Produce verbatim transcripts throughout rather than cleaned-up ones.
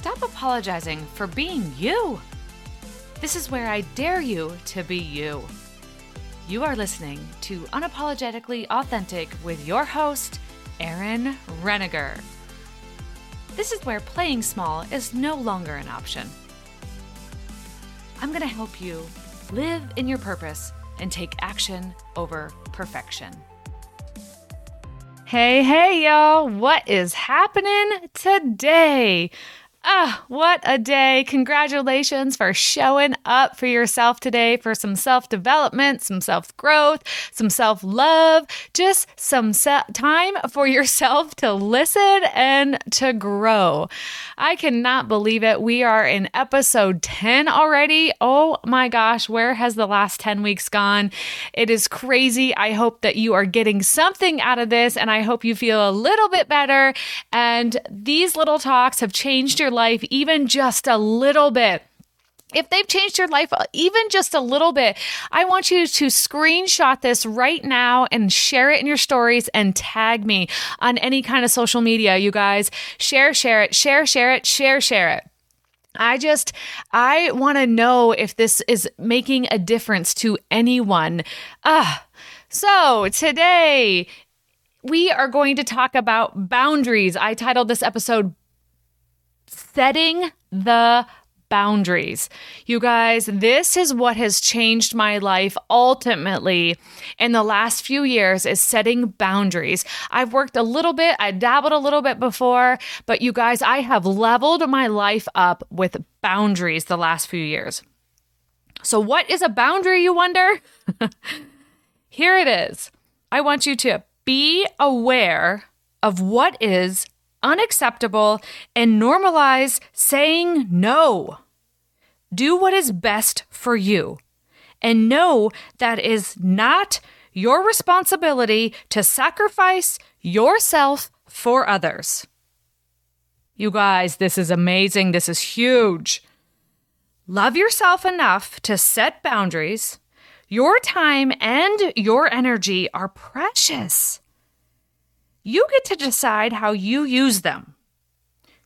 stop apologizing for being you. This is where I dare you to be you. You are listening to Unapologetically Authentic with your host, Erin Reniger. This is where playing small is no longer an option. I'm going to help you live in your purpose and take action over perfection. Hey, hey, y'all. What is happening today? Ah, what a day. Congratulations for showing up for yourself today for some self-development, some self-growth, some self-love, just some se- time for yourself to listen and to grow. I cannot believe it. We are in episode ten already. Oh my gosh, where has the last ten weeks gone? It is crazy. I hope that you are getting something out of this, and I hope you feel a little bit better. And these little talks have changed your life even just a little bit. If they've changed your life even just a little bit, I want you to screenshot this right now and share it in your stories and tag me on any kind of social media, you guys. Share, share it, share, share it, share, share it. I just, I want to know if this is making a difference to anyone. Ah, so today we are going to talk about boundaries. I titled this episode Setting the Boundaries. You guys, this is what has changed my life ultimately in the last few years, is setting boundaries. I've worked a little bit, I dabbled a little bit before, but you guys, I have leveled my life up with boundaries the last few years. So what is a boundary, you wonder? Here it is. I want you to be aware of what is unacceptable and normalize saying no. Do what is best for you, and know that is not your responsibility to sacrifice yourself for others. You guys, this is amazing. This is huge. Love yourself enough to set boundaries. Your time and your energy are precious. You get to decide how you use them.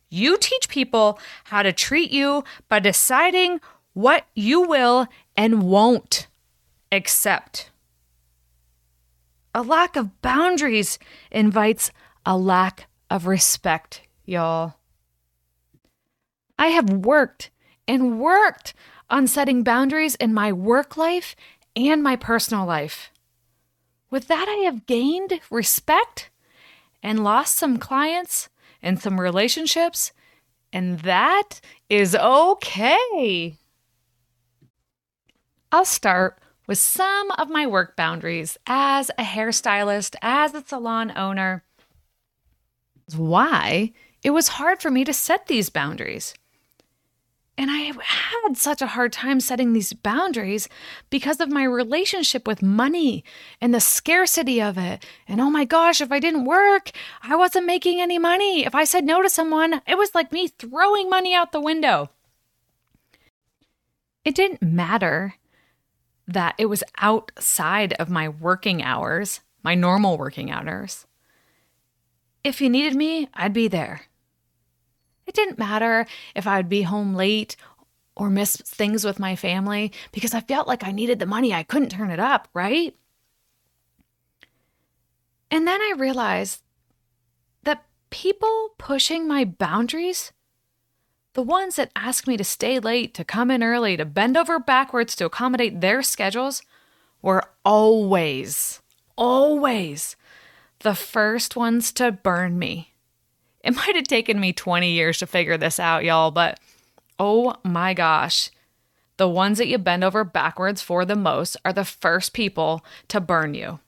You teach people how to treat you by deciding what you will and won't accept. A lack of boundaries invites a lack of respect, y'all. I have worked and worked on setting boundaries in my work life and my personal life. With that, I have gained respect and lost some clients and some relationships, and that is okay. I'll start with some of my work boundaries as a hairstylist, as a salon owner. Why it was hard for me to set these boundaries. And I had such a hard time setting these boundaries because of my relationship with money and the scarcity of it. And oh my gosh, if I didn't work, I wasn't making any money. If I said no to someone, it was like me throwing money out the window. It didn't matter that it was outside of my working hours, my normal working hours. If you needed me, I'd be there. It didn't matter if I would be home late or miss things with my family because I felt like I needed the money. I couldn't turn it up, right? And then I realized that people pushing my boundaries, the ones that ask me to stay late, to come in early, to bend over backwards to accommodate their schedules, were always, always the first ones to burn me. It might have taken me twenty years to figure this out, y'all, but oh my gosh, the ones that you bend over backwards for the most are the first people to burn you.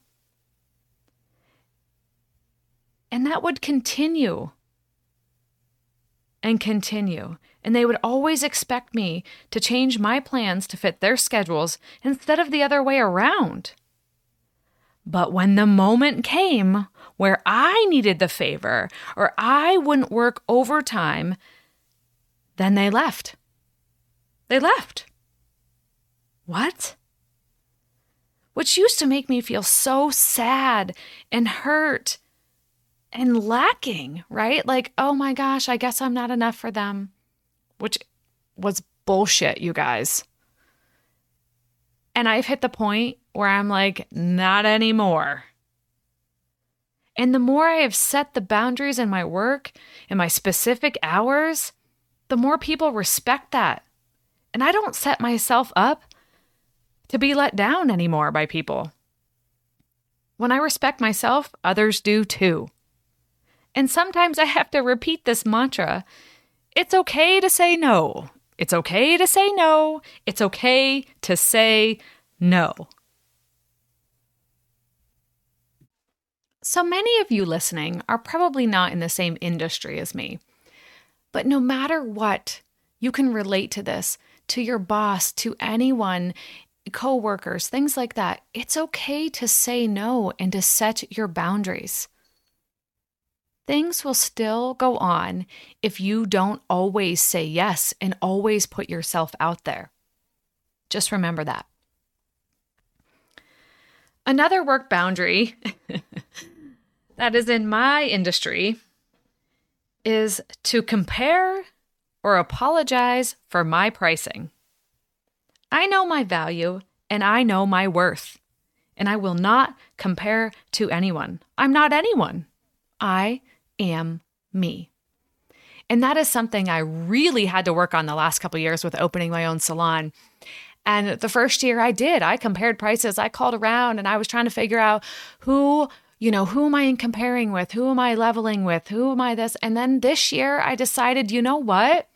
And that would continue and continue. And they would always expect me to change my plans to fit their schedules instead of the other way around. But when the moment came where I needed the favor or I wouldn't work overtime, then they left. They left. What? Which used to make me feel so sad and hurt and lacking, right? Like, oh my gosh, I guess I'm not enough for them. which was bullshit, you guys. And I've hit the point where I'm like, not anymore. And the more I have set the boundaries in my work, in my specific hours, the more people respect that. And I don't set myself up to be let down anymore by people. When I respect myself, others do too. And sometimes I have to repeat this mantra. It's okay to say no. It's okay to say no. It's okay to say no. So many of you listening are probably not in the same industry as me. But no matter what, you can relate to this, to your boss, to anyone, coworkers, things like that. It's okay to say no and to set your boundaries. Things will still go on if you don't always say yes and always put yourself out there. Just remember that. Another work boundary that is in my industry is to compare or apologize for my pricing. I know my value and I know my worth, and I will not compare to anyone. I'm not anyone. I am me. And that is something I really had to work on the last couple of years with opening my own salon. And the first year I did, I compared prices, I called around and I was trying to figure out who, you know, who am I comparing with? Who am I leveling with? Who am I this? And then this year I decided, you know what?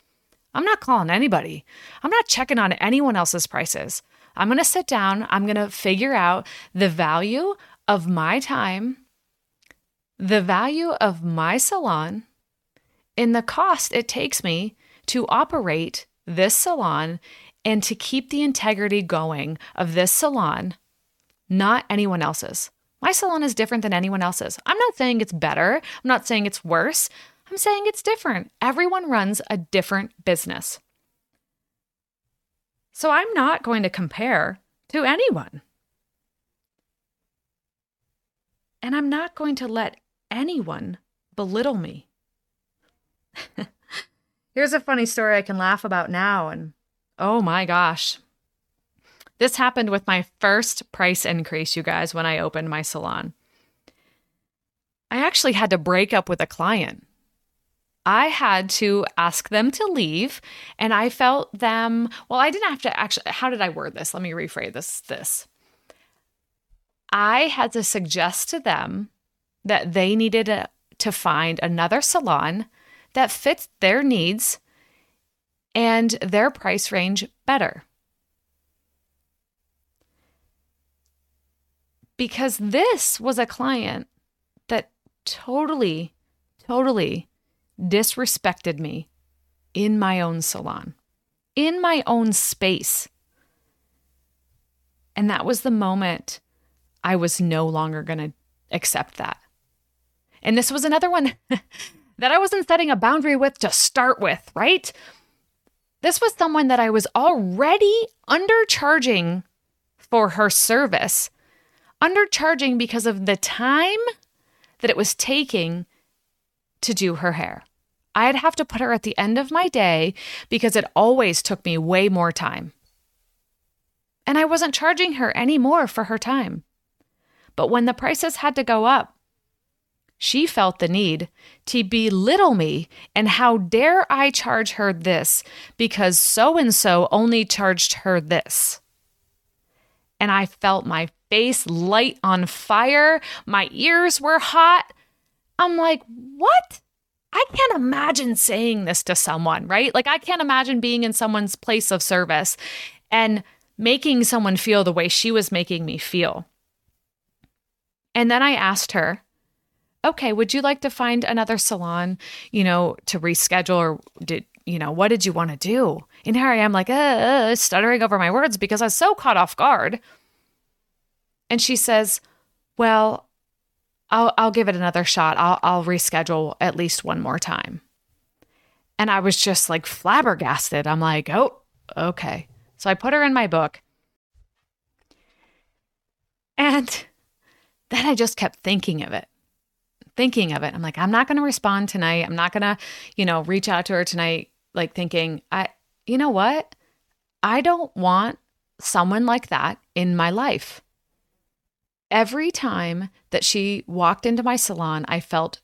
I'm not calling anybody. I'm not checking on anyone else's prices. I'm going to sit down. I'm going to figure out the value of my time, the value of my salon, and the cost it takes me to operate this salon and to keep the integrity going of this salon, not anyone else's. My salon is different than anyone else's. I'm not saying it's better. I'm not saying it's worse. I'm saying it's different. Everyone runs a different business. So I'm not going to compare to anyone. And I'm not going to let anyone belittle me. Here's a funny story I can laugh about now, and oh my gosh. This happened with my first price increase, you guys, when I opened my salon. I actually had to break up with a client. I had to ask them to leave, and I felt them, well, I didn't have to actually, how did I word this? Let me rephrase this. this. I had to suggest to them that they needed a, to find another salon that fits their needs and their price range better. Because this was a client that totally, totally disrespected me in my own salon, in my own space. And that was the moment I was no longer going to accept that. And this was another one that I wasn't setting a boundary with to start with, right? This was someone that I was already undercharging for her service, undercharging because of the time that it was taking to do her hair. I'd have to put her at the end of my day because it always took me way more time. And I wasn't charging her any more for her time. But when the prices had to go up, she felt the need to belittle me, and how dare I charge her this because so-and-so only charged her this. And I felt my face light on fire. My ears were hot. I'm like, what? I can't imagine saying this to someone, right? Like, I can't imagine being in someone's place of service and making someone feel the way she was making me feel. And then I asked her, okay, would you like to find another salon, you know, to reschedule, or did, you know, what did you want to do? And here I am like, uh, stuttering over my words because I was so caught off guard. And she says, well, I'll, I'll give it another shot. I'll, I'll reschedule at least one more time. And I was just like flabbergasted. I'm like, oh, okay. So I put her in my book. And then I just kept thinking of it. thinking of it. I'm like, I'm not going to respond tonight. I'm not going to, you know, reach out to her tonight. like thinking, I, you know what? I don't want someone like that in my life. Every time that she walked into my salon, I felt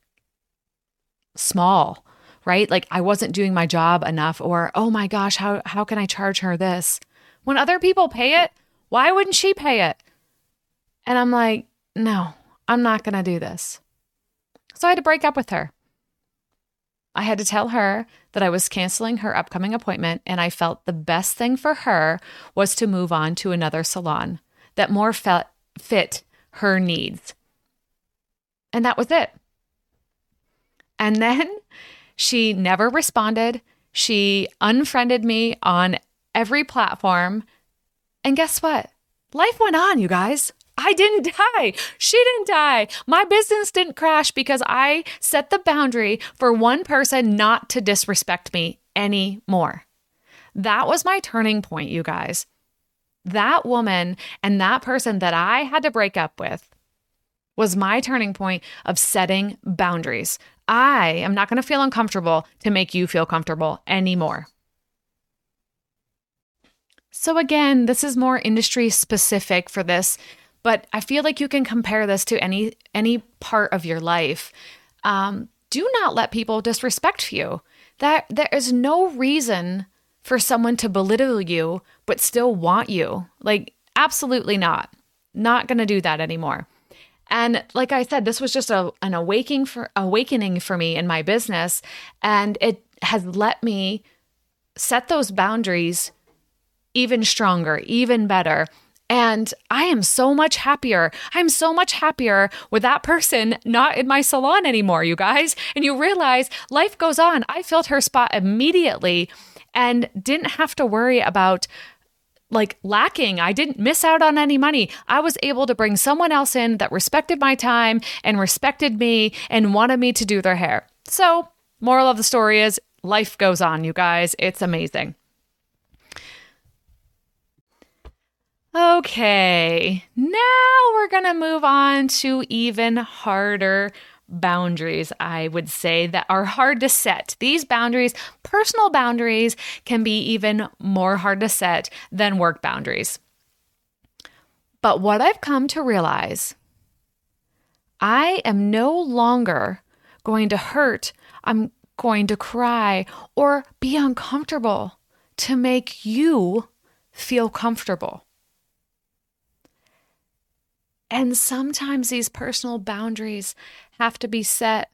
small, right? Like I wasn't doing my job enough, or, oh my gosh, how, how can I charge her this? When other people pay it, why wouldn't she pay it? And I'm like, no, I'm not going to do this. So I had to break up with her. I had to tell her that I was canceling her upcoming appointment, and I felt the best thing for her was to move on to another salon that more fe- fit her needs. And that was it. And then she never responded. She unfriended me on every platform. And guess what? Life went on, you guys. I didn't die. She didn't die. My business didn't crash because I set the boundary for one person not to disrespect me anymore. That was my turning point, you guys. That woman and that person that I had to break up with was my turning point of setting boundaries. I am not going to feel uncomfortable to make you feel comfortable anymore. So again, this is more industry specific for this, but I feel like you can compare this to any any part of your life. Um, do not let people disrespect you. That there is no reason for someone to belittle you, but still want you. Like, absolutely not. Not going to do that anymore. And like I said, this was just a, an awakening for, awakening for me in my business. And it has let me set those boundaries even stronger, even better. And I am so much happier. I'm so much happier with that person not in my salon anymore, you guys. And you realize life goes on. I filled her spot immediately and didn't have to worry about like lacking. I didn't miss out on any money. I was able to bring someone else in that respected my time and respected me and wanted me to do their hair. So, moral of the story is life goes on, you guys. It's amazing. Okay, now we're going to move on to even harder boundaries, I would say, that are hard to set. These boundaries, personal boundaries, can be even more hard to set than work boundaries. But what I've come to realize, I am no longer going to hurt, I'm going to cry, or be uncomfortable to make you feel comfortable. And sometimes these personal boundaries have to be set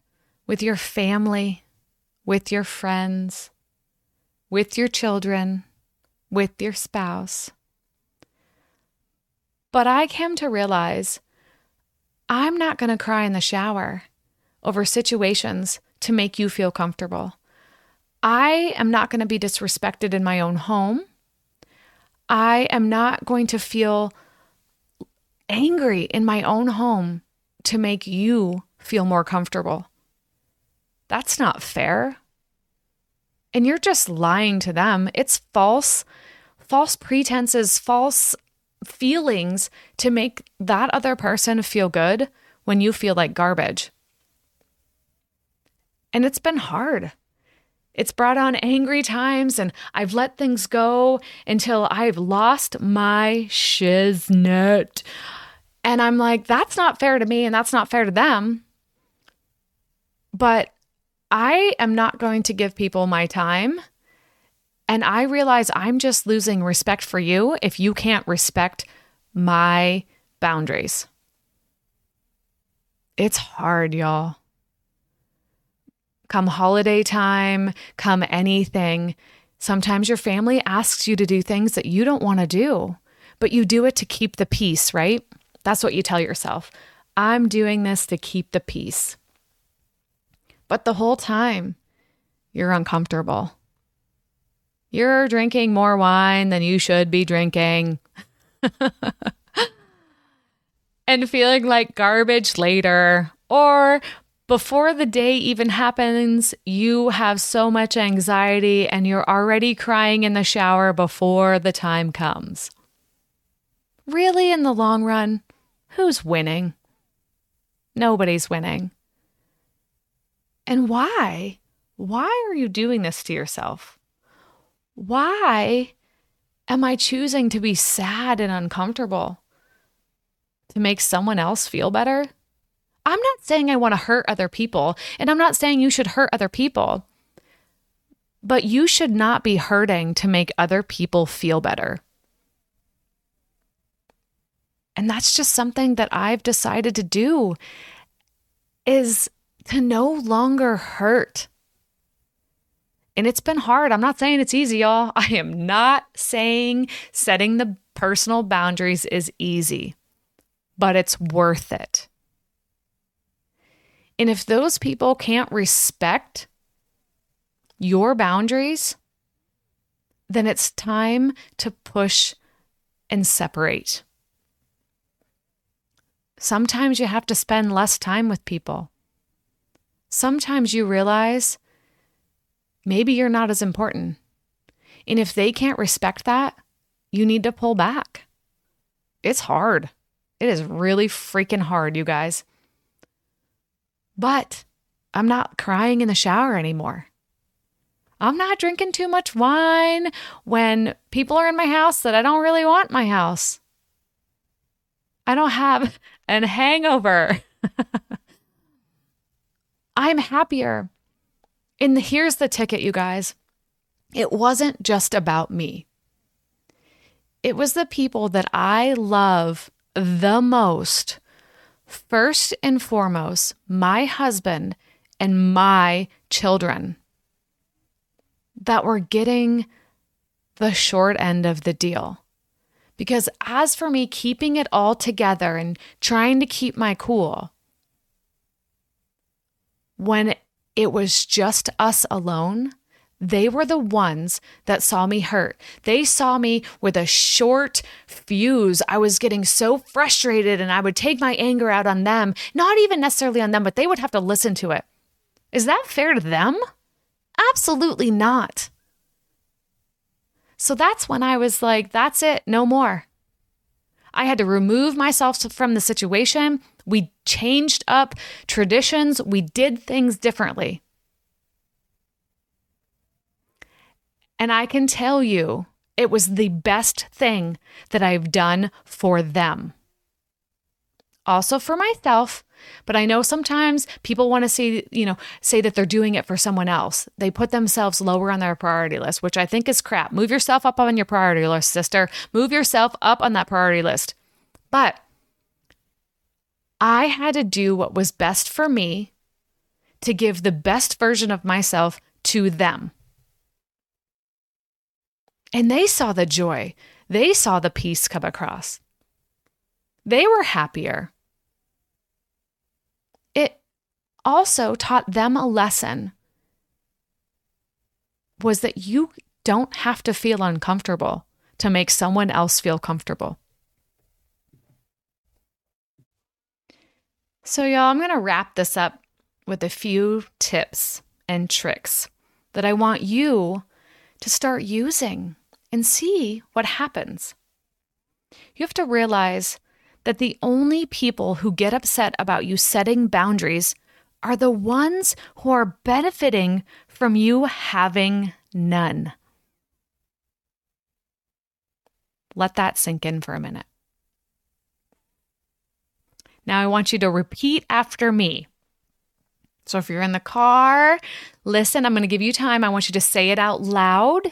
with your family, with your friends, with your children, with your spouse. But I came to realize I'm not going to cry in the shower over situations to make you feel comfortable. I am not going to be disrespected in my own home. I am not going to feel angry in my own home to make you feel more comfortable. That's not fair. And you're just lying to them. It's false, false pretenses, false feelings to make that other person feel good when you feel like garbage. And it's been hard. It's brought on angry times, and I've let things go until I've lost my shiznit. And I'm like, that's not fair to me, and that's not fair to them. But I am not going to give people my time. And I realize I'm just losing respect for you if you can't respect my boundaries. It's hard, y'all. Come holiday time, come anything. Sometimes your family asks you to do things that you don't want to do, but you do it to keep the peace, right? That's what you tell yourself. I'm doing this to keep the peace. But the whole time, you're uncomfortable. You're drinking more wine than you should be drinking. And feeling like garbage later, or before the day even happens, you have so much anxiety and you're already crying in the shower before the time comes. Really, in the long run, who's winning? Nobody's winning. And why? Why are you doing this to yourself? why am I choosing to be sad and uncomfortable to make someone else feel better? I'm not saying I want to hurt other people, and I'm not saying you should hurt other people, but you should not be hurting to make other people feel better. And that's just something that I've decided to do, is to no longer hurt. And it's been hard. I'm not saying it's easy, y'all. I am not saying setting the personal boundaries is easy, but it's worth it. And if those people can't respect your boundaries, then it's time to push and separate. Sometimes you have to spend less time with people. Sometimes you realize maybe you're not as important. And if they can't respect that, you need to pull back. It's hard. It is really freaking hard, you guys. But I'm not crying in the shower anymore. I'm not drinking too much wine when people are in my house that I don't really want in my house. I don't have a hangover. I'm happier. And here's the ticket, you guys. It wasn't just about me. It was the people that I love the most. First and foremost, my husband and my children, that were getting the short end of the deal. Because as for me keeping it all together and trying to keep my cool, when it was just us alone, they were the ones that saw me hurt. They saw me with a short fuse. I was getting so frustrated, and I would take my anger out on them. Not even necessarily on them, but they would have to listen to it. Is that fair to them? Absolutely not. So that's when I was like, that's it, no more. I had to remove myself from the situation. We changed up traditions. We did things differently. And I can tell you, it was the best thing that I've done for them. Also for myself, but I know sometimes people want to say, you know, say that they're doing it for someone else. They put themselves lower on their priority list, which I think is crap. Move yourself up on your priority list, sister. Move yourself up on that priority list. But I had to do what was best for me to give the best version of myself to them. And they saw the joy. They saw the peace come across. They were happier. It also taught them a lesson, was that you don't have to feel uncomfortable to make someone else feel comfortable. So y'all, I'm going to wrap this up with a few tips and tricks that I want you to start using and see what happens. You have to realize that the only people who get upset about you setting boundaries are the ones who are benefiting from you having none. Let that sink in for a minute. Now I want you to repeat after me. So if you're in the car, listen, I'm going to give you time. I want you to say it out loud.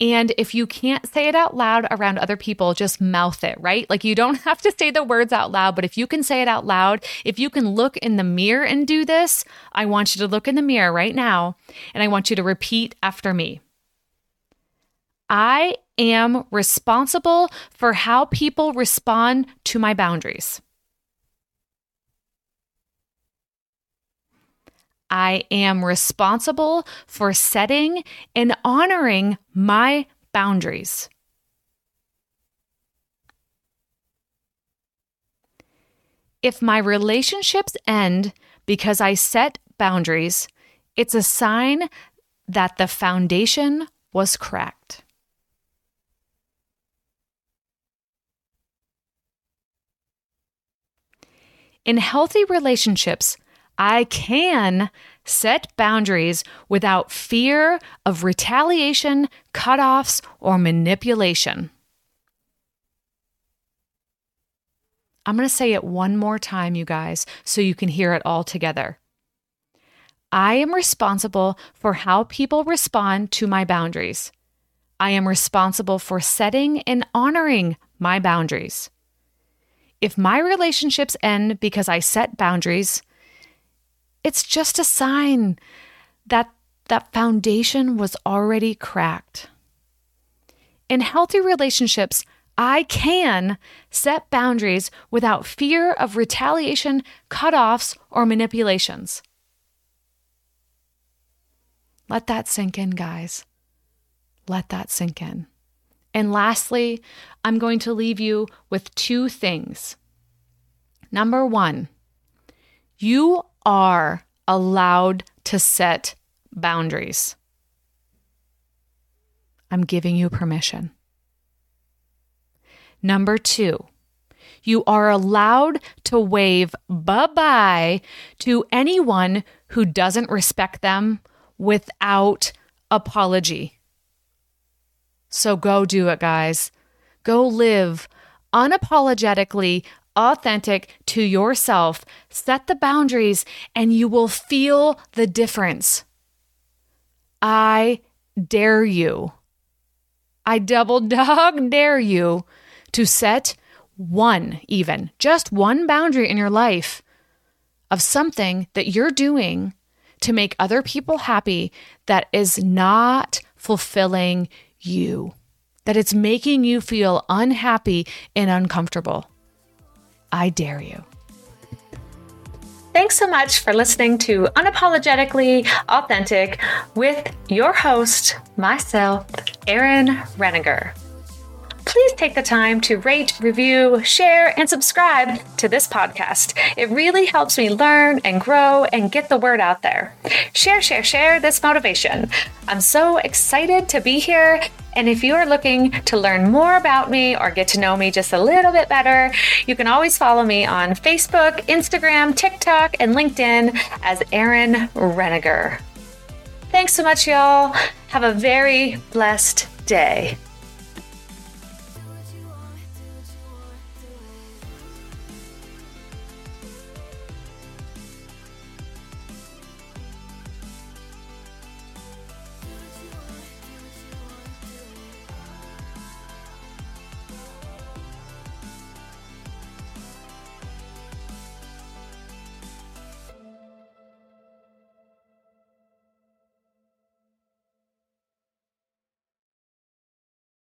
And if you can't say it out loud around other people, just mouth it, right? Like you don't have to say the words out loud, but if you can say it out loud, if you can look in the mirror and do this, I want you to look in the mirror right now, and I want you to repeat after me. I am responsible for how people respond to my boundaries. I am responsible for setting and honoring my boundaries. If my relationships end because I set boundaries, it's a sign that the foundation was cracked. In healthy relationships, I can Set boundaries without fear of retaliation, cutoffs, or manipulation. I'm going to say it one more time, you guys, so you can hear it all together. I am responsible for how people respond to my boundaries. I am responsible for setting and honoring my boundaries. If my relationships end because I set boundaries, it's just a sign that that foundation was already cracked. In healthy relationships, I can set boundaries without fear of retaliation, cutoffs, or manipulations. Let that sink in, guys. Let that sink in. And lastly, I'm going to leave you with two things. Number one, you are allowed to set boundaries. I'm giving you permission. Number two, you are allowed to wave bye-bye to anyone who doesn't respect them without apology. So go do it, guys. Go live unapologetically authentic to yourself. Set the boundaries and you will feel the difference. I dare you. I double dog dare you to set one, even just one boundary in your life of something that you're doing to make other people happy that is not fulfilling you, that it's making you feel unhappy and uncomfortable. I dare you. Thanks so much for listening to Unapologetically Authentic with your host, myself, Erin Renninger. Please take the time to rate, review, share, and subscribe to this podcast. It really helps me learn and grow and get the word out there. Share, share, share this motivation. I'm so excited to be here. And if you are looking to learn more about me or get to know me just a little bit better, you can always follow me on Facebook, Instagram, TikTok, and LinkedIn as Erin Renninger. Thanks so much, y'all. Have a very blessed day.